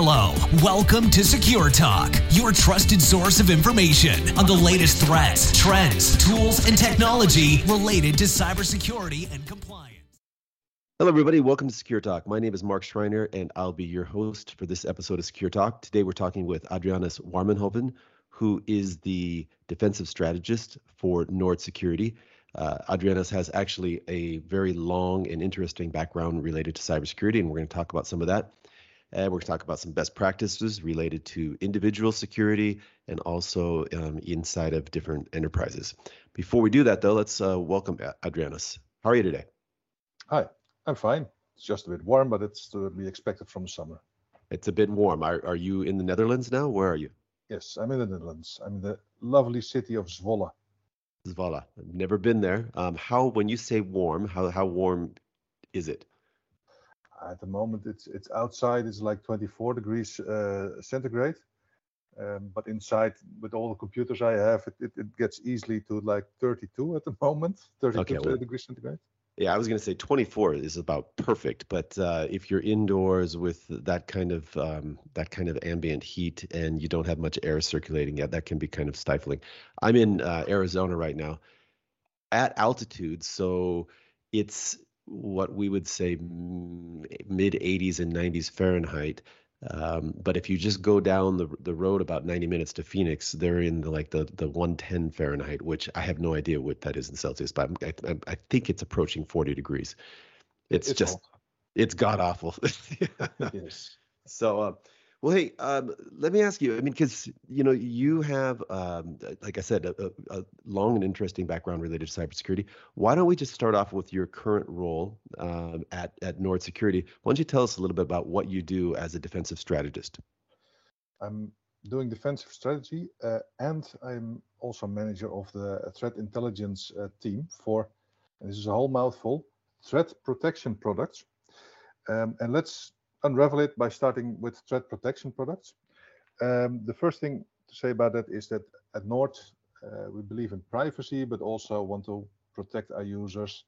Hello, welcome to Secure Talk, your trusted source of information on the latest threats, trends, tools, and technology related to cybersecurity and compliance. Hello, everybody. Welcome to Secure Talk. My name is Mark Schreiner, and I'll be your host for this episode of Secure Talk. Today, we're talking with Adrianus Warmenhoven, who is the defensive strategist for Nord Security. Adrianus has actually a very long and interesting background related to cybersecurity, and we're going to talk about some of that. And we're going to talk about some best practices related to individual security and also inside of different enterprises. Before we do that, though, let's welcome Adrianus. How are you today? Hi, I'm fine. It's just a bit warm, but it's to be expected from summer. It's a bit warm. Are you in the Netherlands now? Where are you? Yes, I'm in the Netherlands. I'm in the lovely city of Zwolle. Zwolle. I've never been there. When you say warm, how warm is it? At the moment, it's outside. It's like 24 degrees centigrade, but inside, with all the computers I have, it gets easily to like 32 at the moment, 32 degrees centigrade. Yeah, I was going to say 24 is about perfect, but if you're indoors with that kind of ambient heat and you don't have much air circulating yet, that can be kind of stifling. I'm in Arizona right now, at altitude, so it's what we would say mid 80s and 90s Fahrenheit. But if you just go down the road about 90 minutes to Phoenix, they're in the 110 Fahrenheit, which I have no idea what that is in Celsius, but I think it's approaching 40 degrees. It's just, awful. It's god awful. Yes. So, well, hey, let me ask you, I mean, because, you have, like I said, a long and interesting background related to cybersecurity. Why don't we just start off with your current role at Nord Security? Why don't you tell us a little bit about what you do as a defensive strategist? I'm doing defensive strategy, and I'm also manager of the threat intelligence team for, and this is a whole mouthful, threat protection products. And let's unravel it by starting with threat protection products. The first thing to say about that is that at Nord, we believe in privacy, but also want to protect our users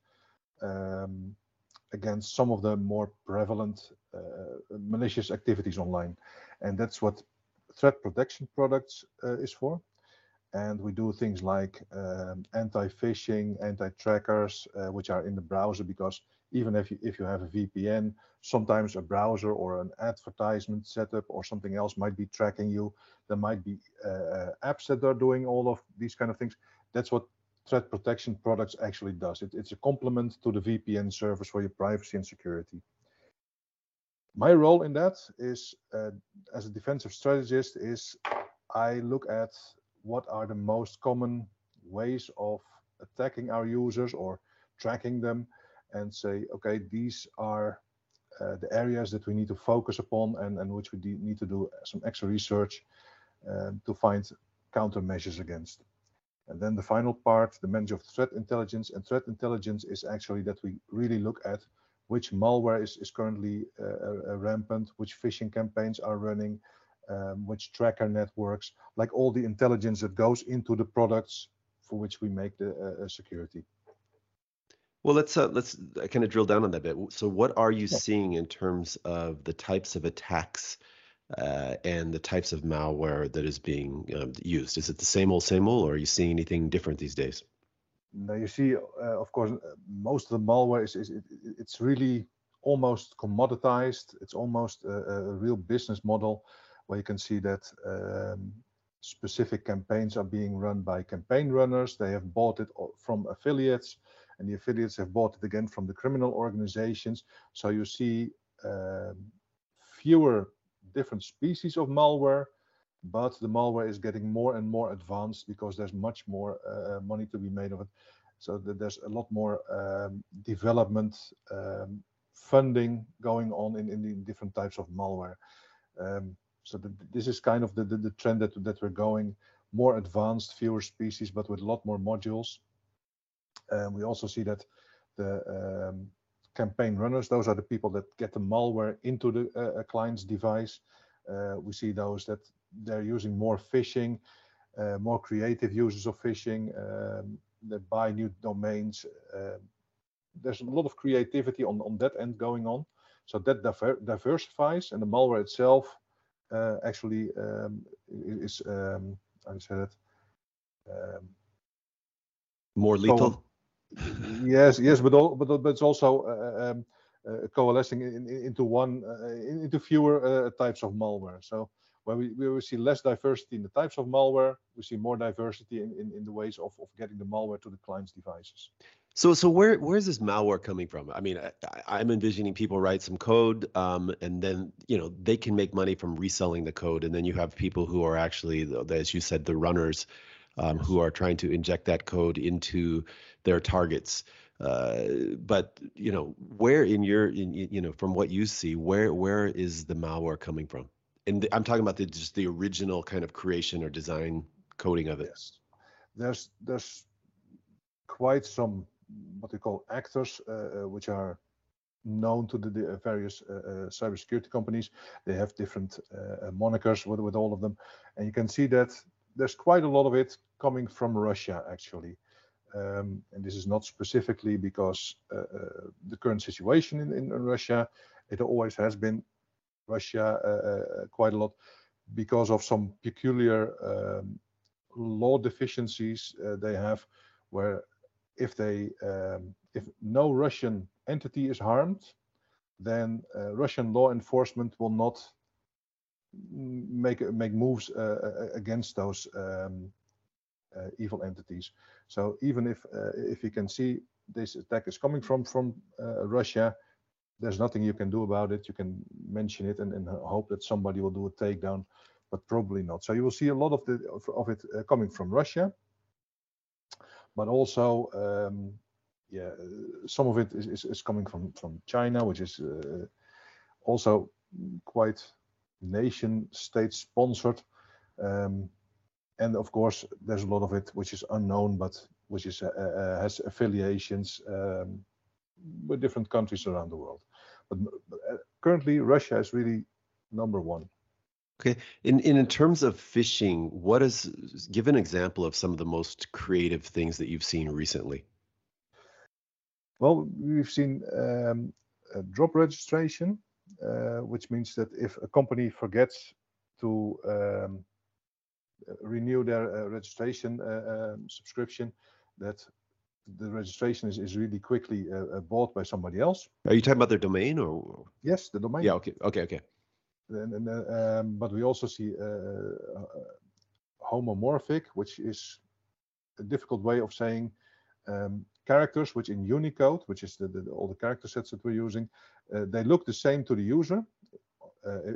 against some of the more prevalent malicious activities online. And that's what threat protection products is for. And we do things like anti-phishing, anti-trackers, which are in the browser, because even if you have a VPN, sometimes a browser or an advertisement setup or something else might be tracking you. There might be apps that are doing all of these kind of things. That's what threat protection products actually does. It's a complement to the VPN service for your privacy and security. My role in that is, as a defensive strategist, is I look at what are the most common ways of attacking our users or tracking them, and say, okay, these are the areas that we need to focus upon and which we need to do some extra research to find countermeasures against. And then the final part, the management of threat intelligence. And threat intelligence is actually that we really look at which malware is currently rampant, which phishing campaigns are running, which tracker networks, like all the intelligence that goes into the products for which we make the security. Well, let's kind of drill down on that bit. So what are you seeing in terms of the types of attacks and the types of malware that is being used? Is it the same old, or are you seeing anything different these days? No, you see, of course, most of the malware it's really almost commoditized. It's almost a real business model where you can see that specific campaigns are being run by campaign runners. They have bought it from affiliates, and the affiliates have bought it again from the criminal organizations. So you see fewer different species of malware, but the malware is getting more and more advanced because there's much more money to be made of it. So that there's a lot more development funding going on in the different types of malware. This is kind of the trend that we're going, more advanced, fewer species, but with a lot more modules. We also see that the campaign runners, those are the people that get the malware into the client's device. We see those that they're using more phishing, more creative uses of phishing, that buy new domains. There's a lot of creativity on that end going on. So that diversifies, and the malware itself actually is how do you say that? More lethal. Yes, yes, but it's also coalescing into one into fewer types of malware. So where we see less diversity in the types of malware, we see more diversity in the ways of getting the malware to the client's devices. So where is this malware coming from? I mean, I'm envisioning people write some code, and then they can make money from reselling the code, and then you have people who are actually, as you said, the runners, yes, who are trying to inject that code into their targets. But where in your, from what you see, where is the malware coming from? And I'm talking about just the original kind of creation or design coding of it. Yes, there's quite some what they call actors, which are known to the various cybersecurity companies. They have different monikers with all of them, and you can see that there's quite a lot of it coming from Russia, actually. And this is not specifically because the current situation in Russia. It always has been Russia quite a lot because of some peculiar law deficiencies they have, where if no Russian entity is harmed, then Russian law enforcement will not make moves against those evil entities. So even if you can see this attack is coming from Russia, there's nothing you can do about it. You can mention it and hope that somebody will do a takedown, but probably not. So you will see a lot of it coming from Russia, but also some of it is coming from China, which is also quite nation state sponsored, and of course there's a lot of it which is unknown, but which is has affiliations with different countries around the world. But currently Russia is really number one. Okay. In terms of phishing, give an example of some of the most creative things that you've seen recently. Well, we've seen drop registration, which means that if a company forgets to renew their registration subscription, that the registration is really quickly bought by somebody else. Are you talking about their domain or? Yes, the domain. Yeah. Okay. And but we also see homomorphic, which is a difficult way of saying characters, which in Unicode, which is all the character sets that we're using, they look the same to the user.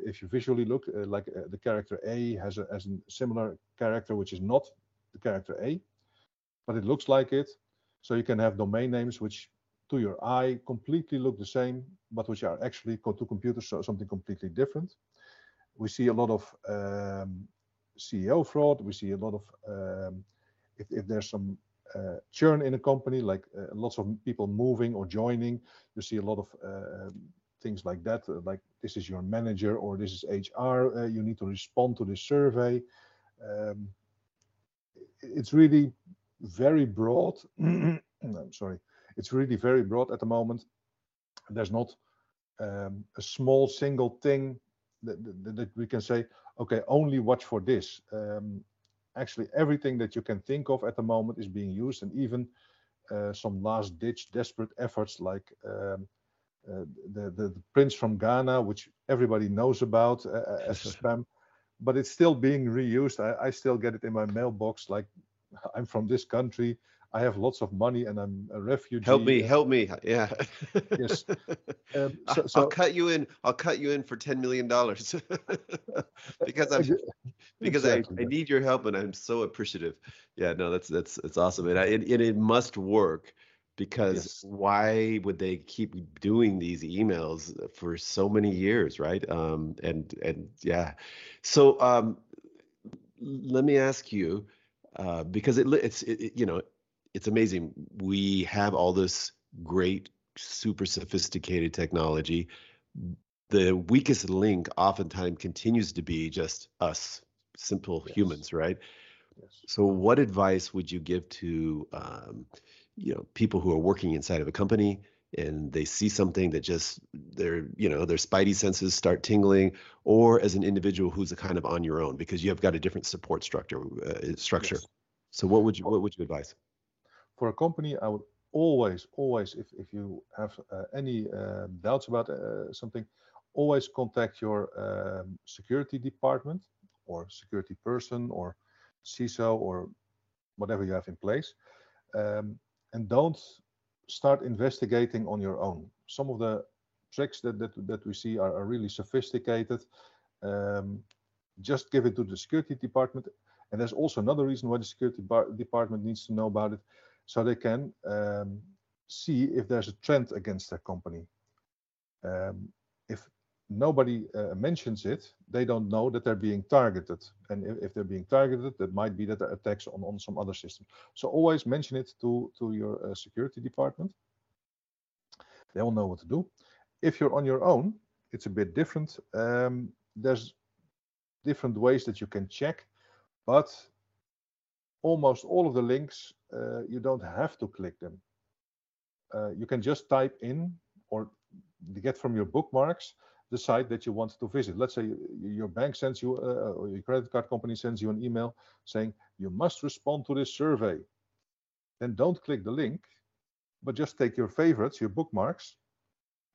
If you visually look, like the character A has a similar character, which is not the character A, but it looks like it. So you can have domain names which to your eye completely look the same, but which are actually to computers something completely different. We see a lot of CEO fraud. We see a lot of if there's some churn in a company, like lots of people moving or joining, you see a lot of things like that, like this is your manager or this is HR, you need to respond to this survey. It's really very broad. I'm sorry. It's really very broad at the moment. There's not a small single thing that we can say, okay, only watch for this. Actually, everything that you can think of at the moment is being used, and even some last-ditch desperate efforts like the prince from Ghana, which everybody knows about as a spam, but it's still being reused. I still get it in my mailbox like, I'm from this country. I have lots of money and I'm a refugee. Help me. Yeah. Yes. I'll cut you in for $10 million because exactly. I need your help and I'm so appreciative. Yeah, no, that's awesome. And it must work because yes. Why would they keep doing these emails for so many years, right? And yeah. So let me ask you, because it's amazing. We have all this great, super sophisticated technology. The weakest link oftentimes continues to be just us, simple yes. humans, right? Yes. So what advice would you give to people who are working inside of a company and they see something that just their spidey senses start tingling, or as an individual who's a kind of on your own because you have got a different support structure. Yes. So what would you advise? For a company, I would always, if you have any doubts about something, always contact your security department or security person or CISO or whatever you have in place, and don't start investigating on your own. Some of the tricks that we see are really sophisticated. Just give it to the security department. And there's also another reason why the security department needs to know about it, so they can see if there's a trend against their company. If nobody mentions it, they don't know that they're being targeted. And if they're being targeted, that might be that there are attacks on some other system. So always mention it to your security department. They will know what to do. If you're on your own, it's a bit different. There's different ways that you can check, but almost all of the links, you don't have to click them. You can just type in or get from your bookmarks the site that you want to visit. Let's say your bank sends you, or your credit card company sends you an email saying, you must respond to this survey. Then don't click the link, but just take your favorites, your bookmarks,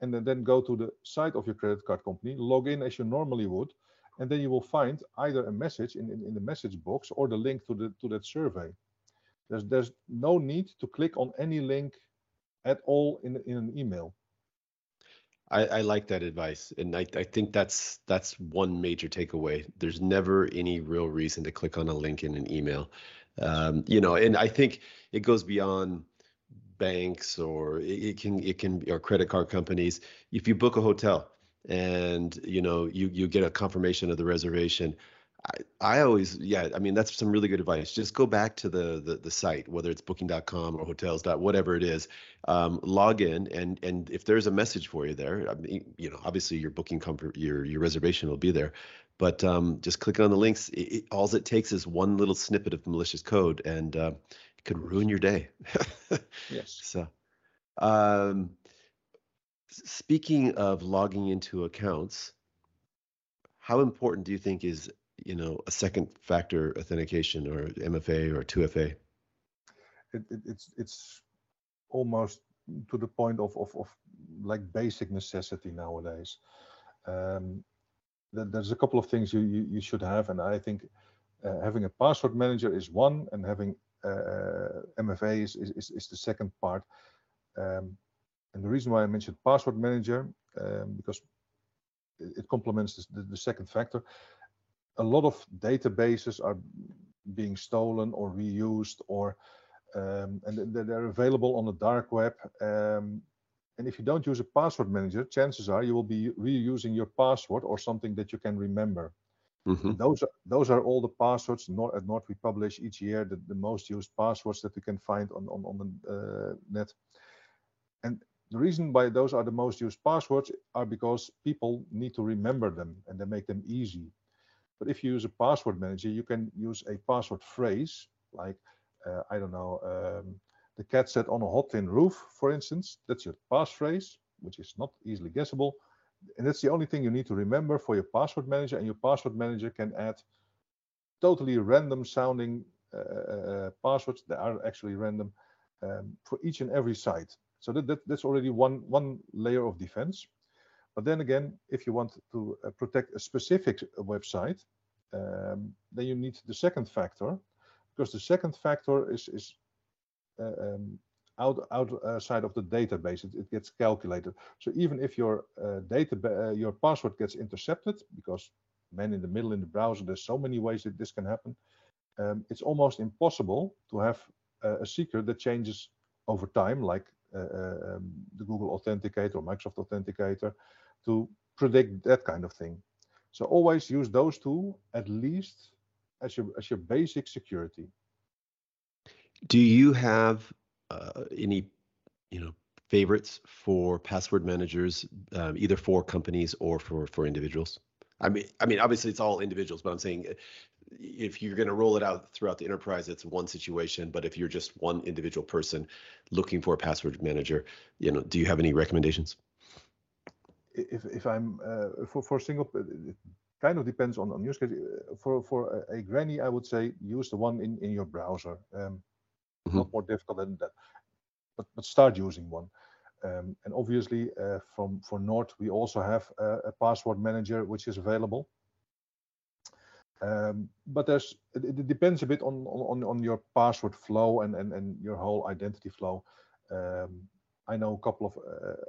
and then go to the site of your credit card company, log in as you normally would, and then you will find either a message in the message box or the link to that survey. There's no need to click on any link at all in an email. I like that advice, and I think that's one major takeaway. There's never any real reason to click on a link in an email, and I think it goes beyond banks, or it can, or credit card companies. If you book a hotel and you get a confirmation of the reservation, I always, that's some really good advice. Just go back to the site, whether it's booking.com or hotels. Whatever it is, log in, and if there's a message for you there, obviously your booking your reservation will be there, but just click on the links. All it takes is one little snippet of malicious code, and it could ruin your day. Yes. So, speaking of logging into accounts, how important do you think is a second factor authentication, or MFA, or 2FA? It's almost to the point of like basic necessity nowadays. There's a couple of things you should have, and I think having a password manager is one, and having MFA is the second part. And the reason why I mentioned password manager, because it complements the second factor. A lot of databases are being stolen or reused, or and they're available on the dark web. And if you don't use a password manager, chances are you will be reusing your password or something that you can remember. Mm-hmm. Those are all the passwords. At Nord, we publish each year the most used passwords that we can find on the net. And the reason why those are the most used passwords are because people need to remember them, and they make them easy. But if you use a password manager, you can use a password phrase, like, the cat sat on a hot tin roof, for instance. That's your passphrase, which is not easily guessable. And that's the only thing you need to remember for your password manager. And your password manager can add totally random sounding passwords that are actually random for each and every site. So that's already one layer of defense. But then again, if you want to protect a specific website, then you need the second factor, because the second factor is outside of the database. It gets calculated. So even if your password gets intercepted, because man in the middle in the browser, there's so many ways that this can happen. It's almost impossible to have a secret that changes over time, like the Google Authenticator or Microsoft Authenticator, to predict that kind of thing. So always use those two at least as your basic security. Do you have any favorites for password managers, either for companies or for individuals? I mean, obviously it's all individuals, but I'm saying if you're going to roll it out throughout the enterprise, it's one situation. But if you're just one individual person looking for a password manager, you know, do you have any recommendations? If I'm for single, it kind of depends on use case. For a granny, I would say use the one in your browser. Not more difficult than that, but start using one. And obviously, for Nord, we also have a password manager which is available. But it depends a bit on your password flow and your whole identity flow. I know a couple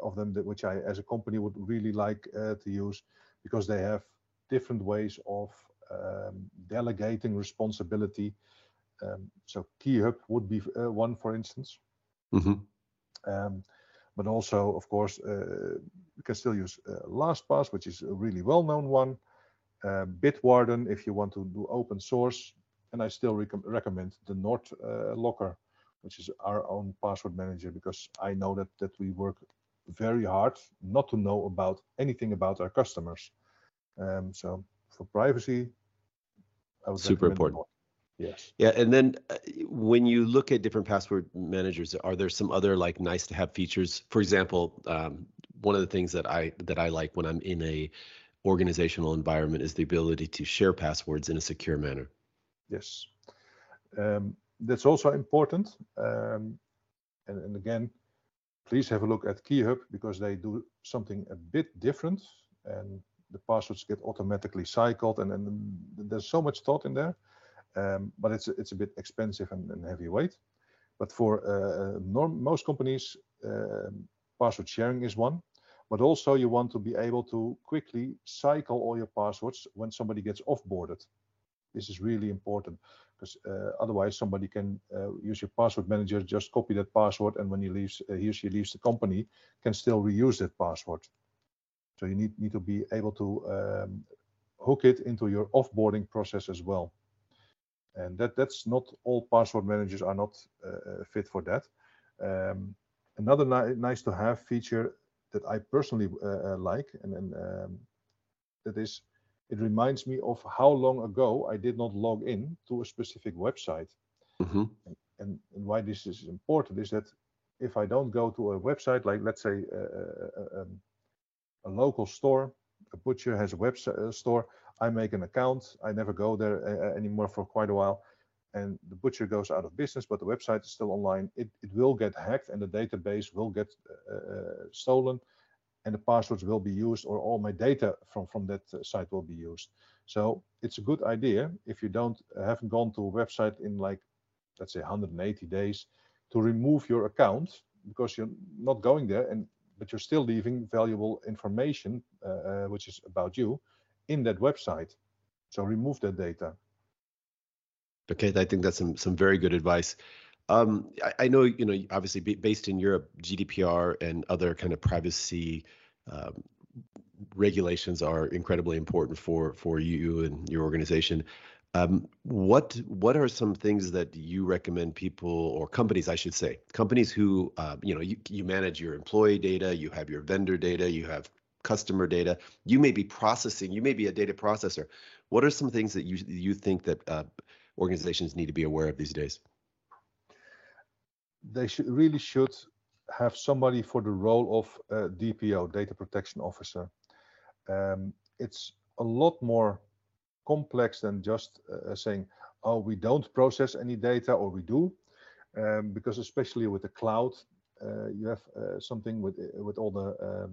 of them that which I as a company would really like to use, because they have different ways of delegating responsibility. So Keyhub would be one, for instance. But also, of course, you can still use LastPass, which is a really well-known one. Bitwarden, if you want to do open source. And I still recommend the Nord Locker, which is our own password manager, because I know that we work very hard not to know about anything about our customers. So for privacy, I would super important. Nord. Yes. Yeah, and then when you look at different password managers, are there some other like nice to have features? For example, one of the things that I like when I'm in a organizational environment is the ability to share passwords in a secure manner. Yes, that's also important. And again, please have a look at Keyhub, because they do something a bit different, and the passwords get automatically cycled, and there's so much thought in there. But it's a bit expensive and heavyweight. But for most companies, password sharing is one. But also you want to be able to quickly cycle all your passwords when somebody gets offboarded. This is really important, because otherwise somebody can use your password manager, just copy that password, and when he or she leaves the company, can still reuse that password. So you need to be able to hook it into your offboarding process as well. And that's not all password managers are not fit for that. Another nice to have feature that I personally like, and that is, it reminds me of how long ago I did not log in to a specific website. And why this is important is that if I don't go to a website, like let's say a local store, a butcher has a website store. I make an account. I never go there anymore for quite a while, and the butcher goes out of business, but the website is still online. It will get hacked, and the database will get stolen, and the passwords will be used, or all my data from that site will be used. So it's a good idea, if you haven't gone to a website in, like, let's say 180 days, to remove your account, because you're not going there, but you're still leaving valuable information, which is about you, in that website. So remove that data. Okay, I think that's some very good advice. I know, you know, obviously based in Europe, GDPR and other kind of privacy regulations are incredibly important for you and your organization. What are some things that you recommend people, or companies, I should say, companies who, you know, you manage your employee data, you have your vendor data, you have customer data, you may be processing, you may be a data processor. What are some things that you think that organizations need to be aware of these days? They should have somebody for the role of DPO, Data Protection Officer. It's a lot more complex than just saying, oh, we don't process any data, or we do, because especially with the cloud, you have something with all the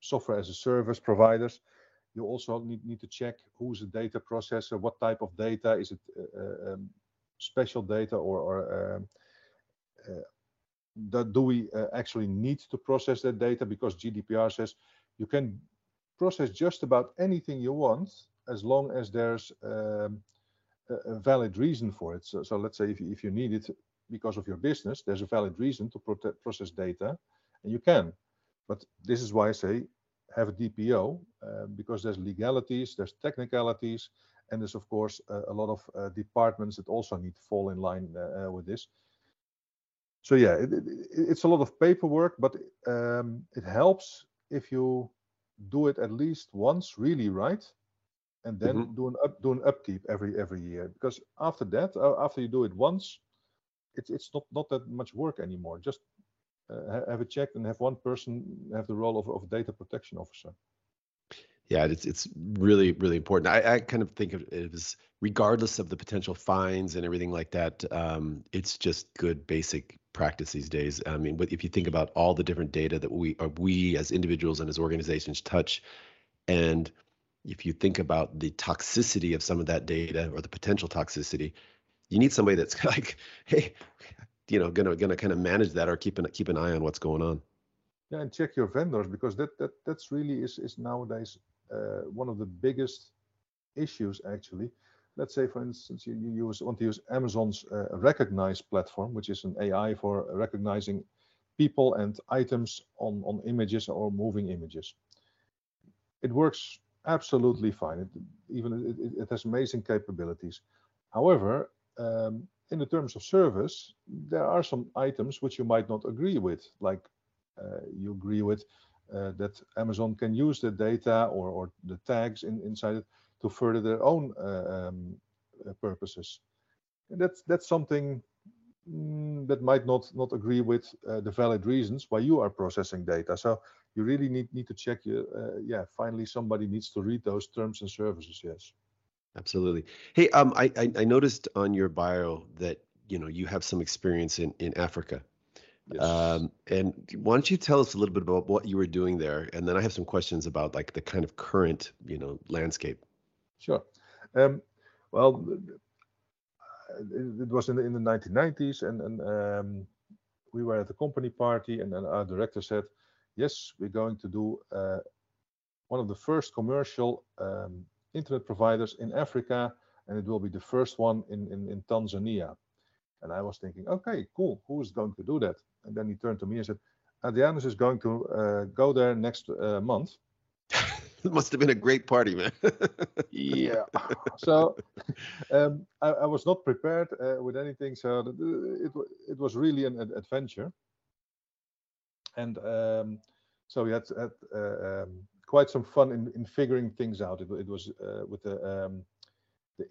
software as a service providers. You also need to check who's a data processor, what type of data is it, special data, or do we actually need to process that data? Because GDPR says you can process just about anything you want, as long as there's a valid reason for it. So let's say if you need it because of your business, there's a valid reason to process data, and you can. But this is why I say have a DPO, because there's legalities, there's technicalities, and there's, of course, a lot of departments that also need to fall in line with this. So yeah, it's a lot of paperwork, but it helps if you do it at least once really right, and then do an upkeep every year, because after that, after you do it once, it's not that much work anymore. Just have it checked and have one person have the role of data protection officer. Yeah, it's really, really important. I kind of think of it as, regardless of the potential fines and everything like that, it's just good basic practice these days. I mean, if you think about all the different data that we as individuals and as organizations touch, and if you think about the toxicity of some of that data or the potential toxicity, you need somebody that's like, hey, you know, gonna kind of manage that or keep an eye on what's going on. Yeah, and check your vendors, because that's really is nowadays one of the biggest issues actually. Let's say, for instance, you want to use Amazon's Recognize platform, which is an AI for recognizing people and items on images or moving images. It works absolutely fine. It has amazing capabilities. However, in the terms of service, there are some items which you might not agree with, like you agree with that Amazon can use the data or the tags inside it to further their own purposes. And that's something that might not agree with the valid reasons why you are processing data. So you really need to check. Finally, somebody needs to read those terms and services. Yes. Absolutely. Hey, I noticed on your bio that you have some experience in Africa. Yes. And why don't you tell us a little bit about what you were doing there, and then I have some questions about like the kind of current landscape. Sure. Well, it was in the 1990s, and we were at a company party, and our director said, "Yes, we're going to do one of the first commercial internet providers in Africa, and it will be the first one in Tanzania." And I was thinking, okay, cool, who is going to do that? And then he turned to me and said, "Adrianus is going to go there next month." It must have been a great party, man. Yeah. So I was not prepared with anything. So it was really an adventure. And so we had quite some fun in figuring things out. It was with the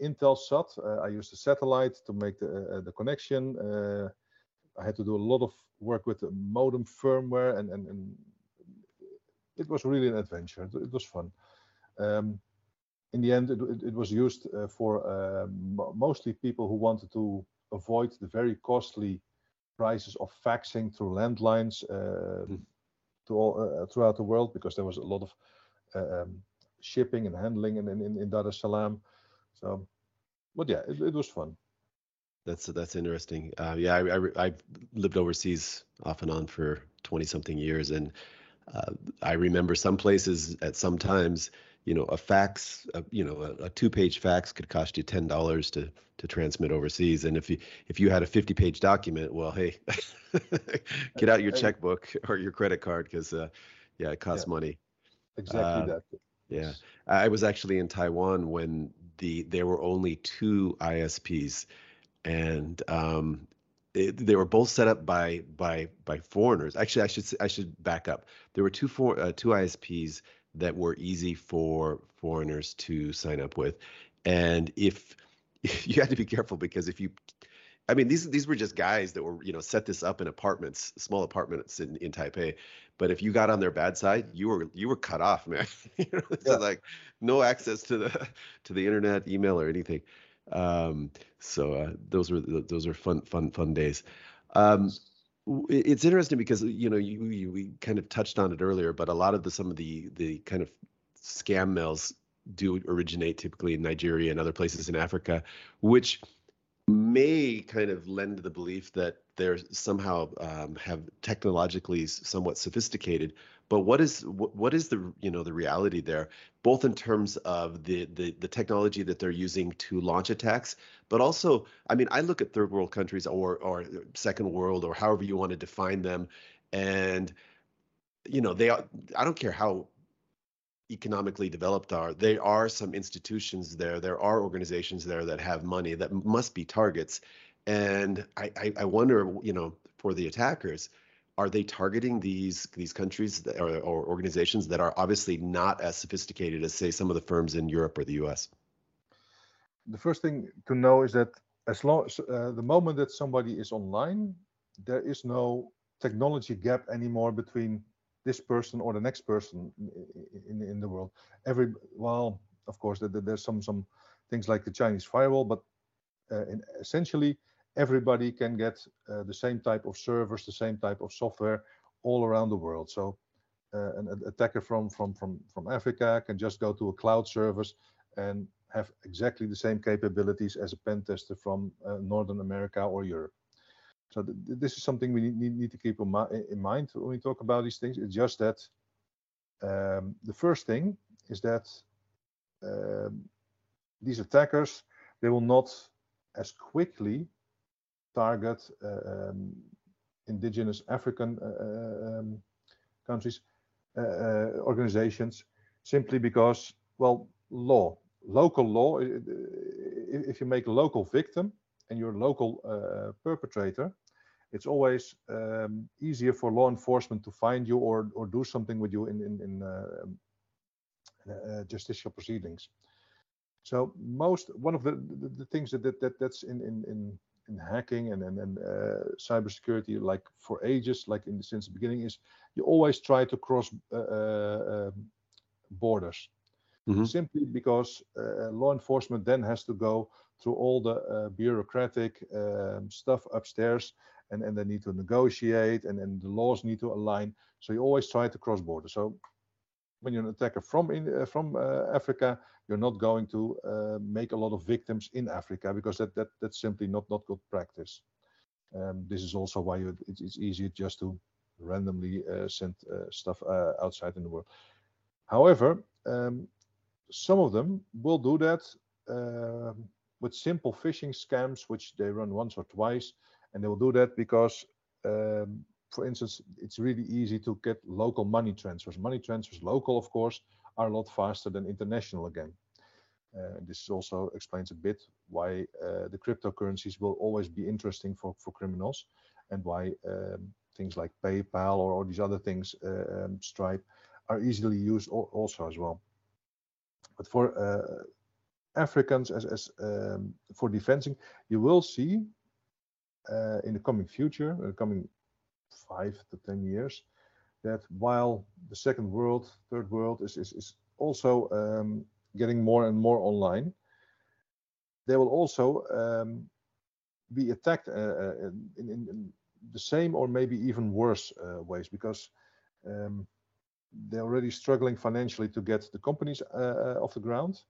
Intelsat. I used the satellite to make the connection. I had to do a lot of work with the modem firmware, and it was really an adventure. It was fun. In the end, it was used for mostly people who wanted to avoid the very costly prices of faxing through landlines throughout the world, because there was a lot of shipping and handling in Dar es Salaam. So, but yeah, it was fun. That's interesting. Yeah, I've lived overseas off and on for 20-something years, and I remember some places at some times, a fax, a two-page fax could cost you $10 to transmit overseas, and if you had a 50-page document, well, hey, get out your checkbook or your credit card, because it costs money. Exactly that. Yeah, I was actually in Taiwan when there were only two ISPs, and they were both set up by foreigners. Actually, I should back up. There were two ISPs that were easy for foreigners to sign up with, and if you had to be careful, because these were just guys that were, set this up in apartments, small apartments in Taipei. But if you got on their bad side, you were cut off, man. So like no access to the internet, email, or anything. So those were fun days. It's interesting because we kind of touched on it earlier, but a lot of some of the kind of scam mails do originate typically in Nigeria and other places in Africa, which may kind of lend to the belief that they're somehow have technologically somewhat sophisticated. But what is the the reality there, both in terms of the technology that they're using to launch attacks, but also, I mean, I look at third world countries or second world, or however you want to define them, and I don't care how economically developed there are some institutions there are organizations there that have money that must be targets. And I wonder, for the attackers, are they targeting these countries that, or organizations that are obviously not as sophisticated as, say, some of the firms in Europe or the US? The first thing to know is that as long as the moment that somebody is online, there is no technology gap anymore between this person or the next person in the world. Well, of course, there's some things like the Chinese firewall, but essentially everybody can get the same type of servers, the same type of software all around the world. So an attacker from Africa can just go to a cloud service and have exactly the same capabilities as a pen tester from Northern America or Europe. So this is something we need to keep in mind when we talk about these things. It's just that the first thing is that these attackers, they will not as quickly target indigenous African countries, organizations, simply because, well, local law, if you make a local victim and you're a local perpetrator, it's always easier for law enforcement to find you or do something with you in justicial proceedings. So one of the things that's in hacking and cybersecurity, like for ages, like since the beginning, is you always try to cross borders. Mm-hmm. Simply because law enforcement then has to go through all the bureaucratic stuff upstairs, and they need to negotiate, and the laws need to align. So you always try to cross borders. So when you're an attacker from Africa, you're not going to make a lot of victims in Africa, because that's simply not good practice. This is also why it's easier just to randomly send stuff outside in the world. However, some of them will do that with simple phishing scams, which they run once or twice, and they will do that because, for instance, it's really easy to get local money transfers. Money transfers, local, of course, are a lot faster than international again. This also explains a bit why the cryptocurrencies will always be interesting for criminals, and why things like PayPal or these other things, Stripe, are easily used also as well. But for Africans, as for defensing, you will see in the coming future, in the coming 5 to 10 years, that while the second world, third world is also getting more and more online, they will also be attacked in the same or maybe even worse ways, because they're already struggling financially to get the companies off the ground.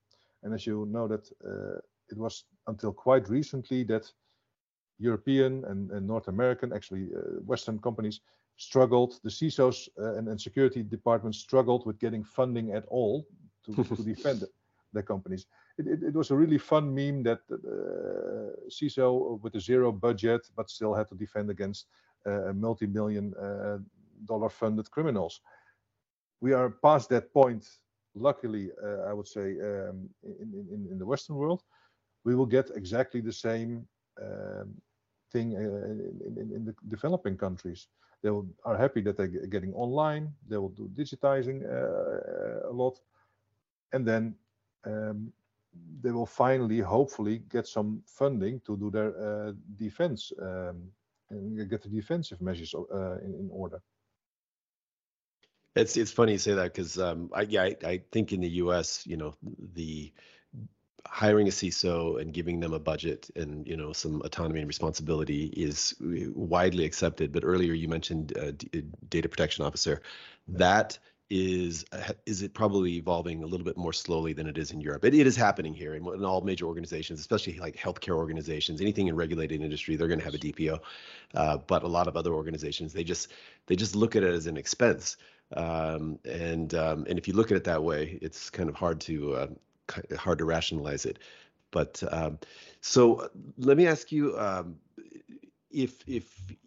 And as you know, that it was until quite recently that European and North American, actually Western companies, struggled. The CISOs and security departments struggled with getting funding at all to defend their companies. It was a really fun meme that CISO with a zero budget, but still had to defend against multi-million dollar funded criminals. We are past that point, luckily, I would say, in the Western world. We will get exactly the same thing in the developing countries. They are happy that they're getting online. They will do digitizing a lot. And then they will finally, hopefully, get some funding to do their defense and get the defensive measures in order. It's funny you say that, because I think in the U.S., you know, the hiring a CISO and giving them a budget and, you know, some autonomy and responsibility is widely accepted. But earlier you mentioned data protection officer. That is it probably evolving a little bit more slowly than it is in Europe. It is happening here in all major organizations, especially like healthcare organizations, anything in regulated industry, they're going to have a DPO. But a lot of other organizations, they just look at it as an expense. And if you look at it that way, it's kind of hard to rationalize it. But so let me ask you, if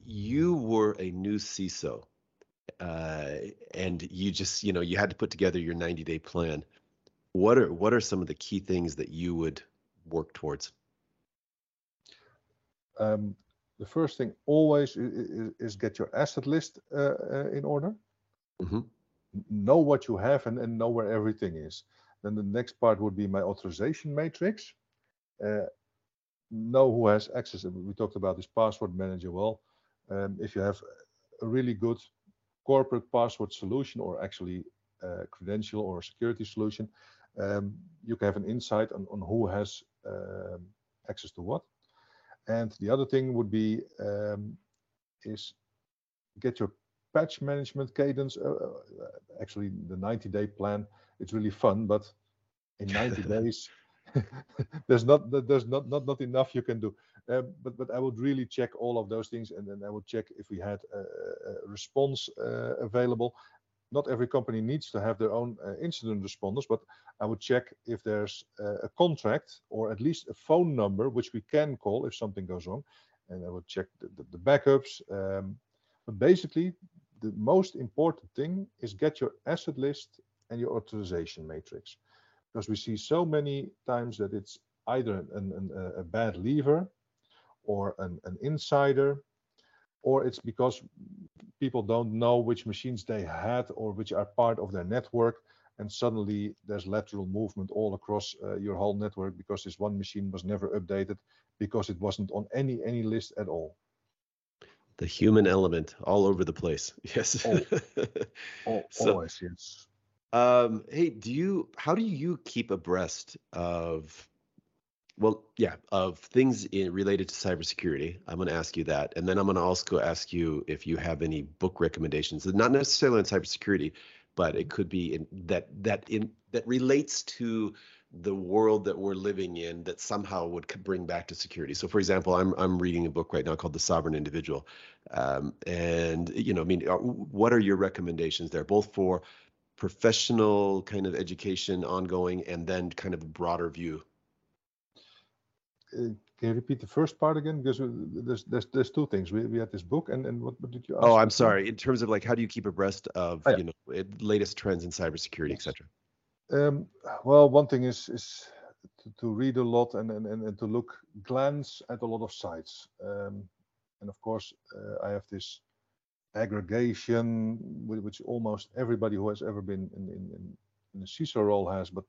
you were a new CISO, and you just, you know, you had to put together your 90-day plan, what are some of the key things that you would work towards? the first thing always is get your asset list in order. Mm-hmm. Know what you have and know where everything is. Then the next part would be my authorization matrix. Know who has access. We talked about this password manager. Well, if you have a really good corporate password solution, or actually credential or security solution, you can have an insight on who has access to what. And the other thing would be is get your patch management cadence. Actually, the 90-day plan, it's really fun, but in 90 days there's not enough you can do. But I would really check all of those things, and then I would check if we had a response available. Not every company needs to have their own incident responders, but I would check if there's a contract or at least a phone number which we can call if something goes wrong. And I would check the backups. But basically, the most important thing is get your asset list and your authorization matrix. Because we see so many times that it's either a bad lever or an insider, or it's because people don't know which machines they had or which are part of their network, and suddenly there's lateral movement all across your whole network because this one machine was never updated because it wasn't on any list at all. The human element all over the place. Yes. Always, yes. Hey, how do you keep abreast of, of things related to cybersecurity? I'm going to ask you that. And then I'm going to also ask you if you have any book recommendations, not necessarily on cybersecurity, but it could be that relates to the world that we're living in that somehow would bring back to security. So, for example, I'm reading a book right now called The Sovereign Individual. And, what are your recommendations there, both for professional kind of education ongoing and then kind of a broader view? Can you repeat the first part again? Because there's two things. We had this book, and what did you ask? Oh, I'm sorry. In terms of how do you keep abreast of latest trends in cybersecurity, yes, etc. One thing is to read a lot and to glance at a lot of sites, and of course I have this aggregation which almost everybody who has ever been in the CISO role has, but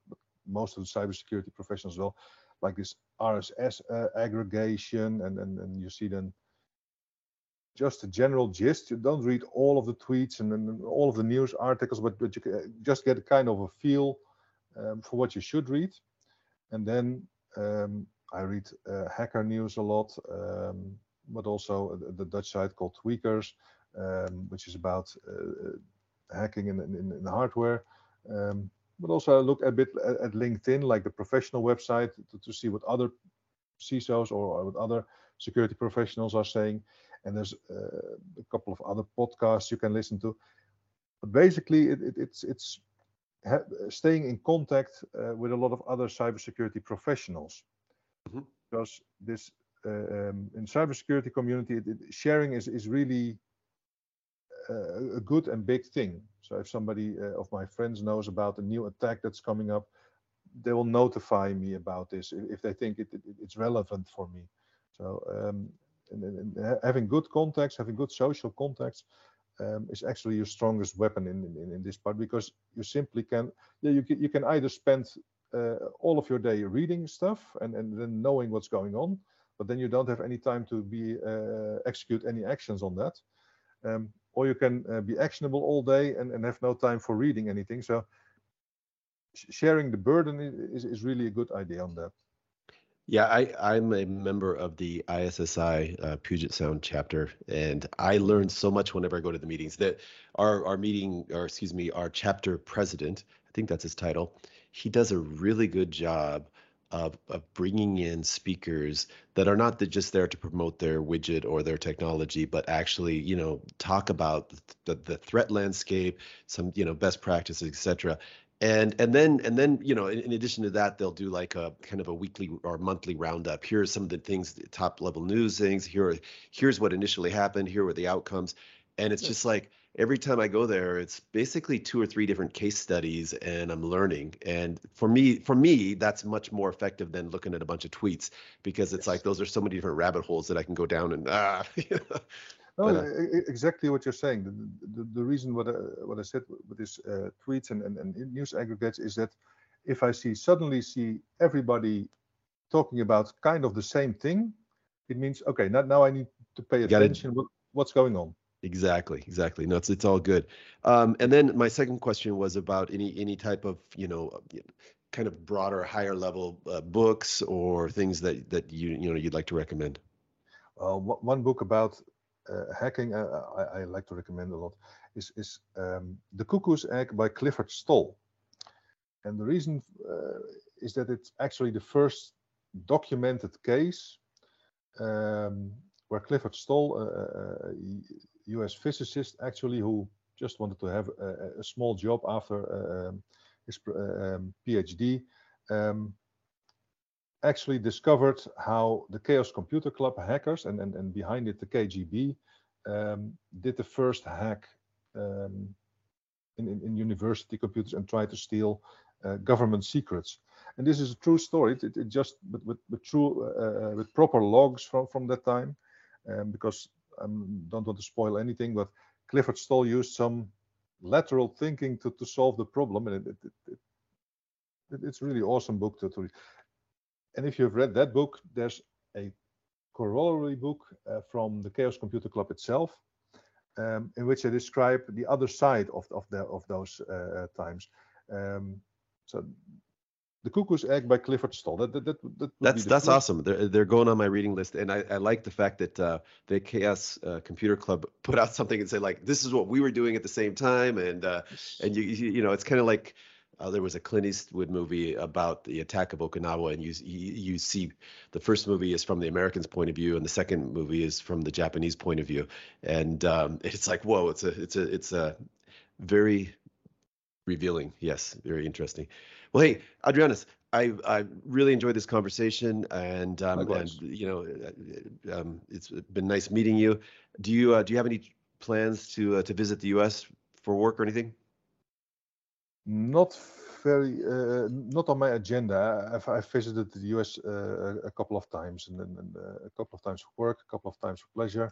most of the cybersecurity professionals as well. Like this RSS aggregation, and you see then just a general gist. You don't read all of the tweets and all of the news articles, but you just get a kind of a feel for what you should read. And then I read Hacker News a lot, but also the Dutch site called Tweakers, which is about hacking in the hardware. But also I look a bit at LinkedIn, like the professional website, to see what other CISOs or what other security professionals are saying. And there's a couple of other podcasts you can listen to. But basically, it's staying in contact with a lot of other cybersecurity professionals. Mm-hmm. Because this in cybersecurity community, sharing is really a good and big thing. So if somebody of my friends knows about a new attack that's coming up, they will notify me about this if they think it's relevant for me. So and having good contacts, having good social contacts is actually your strongest weapon in this part, because you simply can either spend all of your day reading stuff and then knowing what's going on, but then you don't have any time to execute any actions on that. Or you can be actionable all day and have no time for reading anything. So sharing the burden is really a good idea on that. Yeah, I'm a member of the ISSI Puget Sound chapter, and I learn so much whenever I go to the meetings. That our chapter president, I think that's his title, he does a really good job of bringing in speakers that are not just there to promote their widget or their technology, but actually, talk about the threat landscape, some, best practices, et cetera. And then, in addition to that, they'll do like a kind of a weekly or monthly roundup. Here are some of the things, the top level news things. Here's what initially happened. Here were the outcomes. And it's just like, every time I go there, it's basically 2 or 3 different case studies, and I'm learning. And for me, that's much more effective than looking at a bunch of tweets, because it's like, those are so many different rabbit holes that I can go down and No, but, exactly what you're saying. The reason what I said with this tweets and news aggregates is that if I suddenly see everybody talking about kind of the same thing, it means, okay, now I need to pay attention to what's going on. Exactly. No, it's all good. And then my second question was about any type of, kind of broader, higher level books or things that you'd like to recommend. One book about hacking I like to recommend a lot is The Cuckoo's Egg by Clifford Stoll. And the reason is that it's actually the first documented case where Clifford Stoll, a US physicist, actually, who just wanted to have a small job after his PhD, actually discovered how the Chaos Computer Club hackers and behind it the KGB did the first hack in university computers and tried to steal government secrets. And this is a true story. It just with proper logs from that time, because I don't want to spoil anything, but Clifford Stoll used some lateral thinking to solve the problem, and it's really awesome book to read. And if you've read that book, there's a corollary book from the Chaos Computer Club itself, in which I describe the other side of those times. So, The Cuckoo's Egg by Clifford Stoll. That's awesome. They're going on my reading list, and I like the fact that the Chaos Computer Club put out something and say, like, this is what we were doing at the same time, and you it's kind of like. There was a Clint Eastwood movie about the attack of Okinawa, and you see the first movie is from the Americans' point of view, and the second movie is from the Japanese point of view, and it's like, whoa, it's a very revealing, yes, very interesting. Well, hey, Adrianus, I really enjoyed this conversation, and it's been nice meeting you. Do you have any plans to visit the U.S. for work or anything? Not very, not on my agenda. I've visited the US a couple of times, and a couple of times for work, a couple of times for pleasure.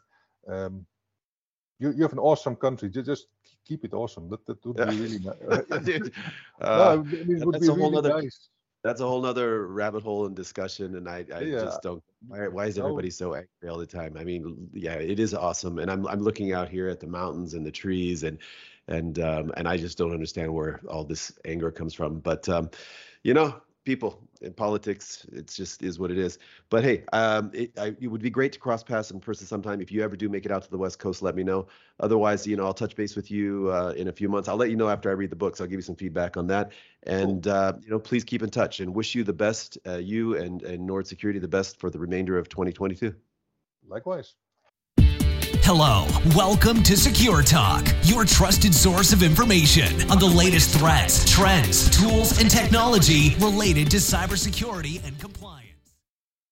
You have an awesome country. Just keep it awesome. That would be really nice. Dude, nice. That's a whole other rabbit hole in discussion, and I just don't. Why is everybody so angry all the time? I mean, yeah, it is awesome, and I'm looking out here at the mountains and the trees, and I just don't understand where all this anger comes from. But people in politics, it just is what it is. But hey, it would be great to cross paths in person sometime. If you ever do make it out to the West Coast, let me know. Otherwise, I'll touch base with you in a few months. I'll let you know after I read the books. I'll give you some feedback on that. And please keep in touch, and wish you the best, you and Nord Security the best for the remainder of 2022. Likewise. Hello, welcome to Secure Talk, your trusted source of information on the latest threats, trends, tools, and technology related to cybersecurity and compliance.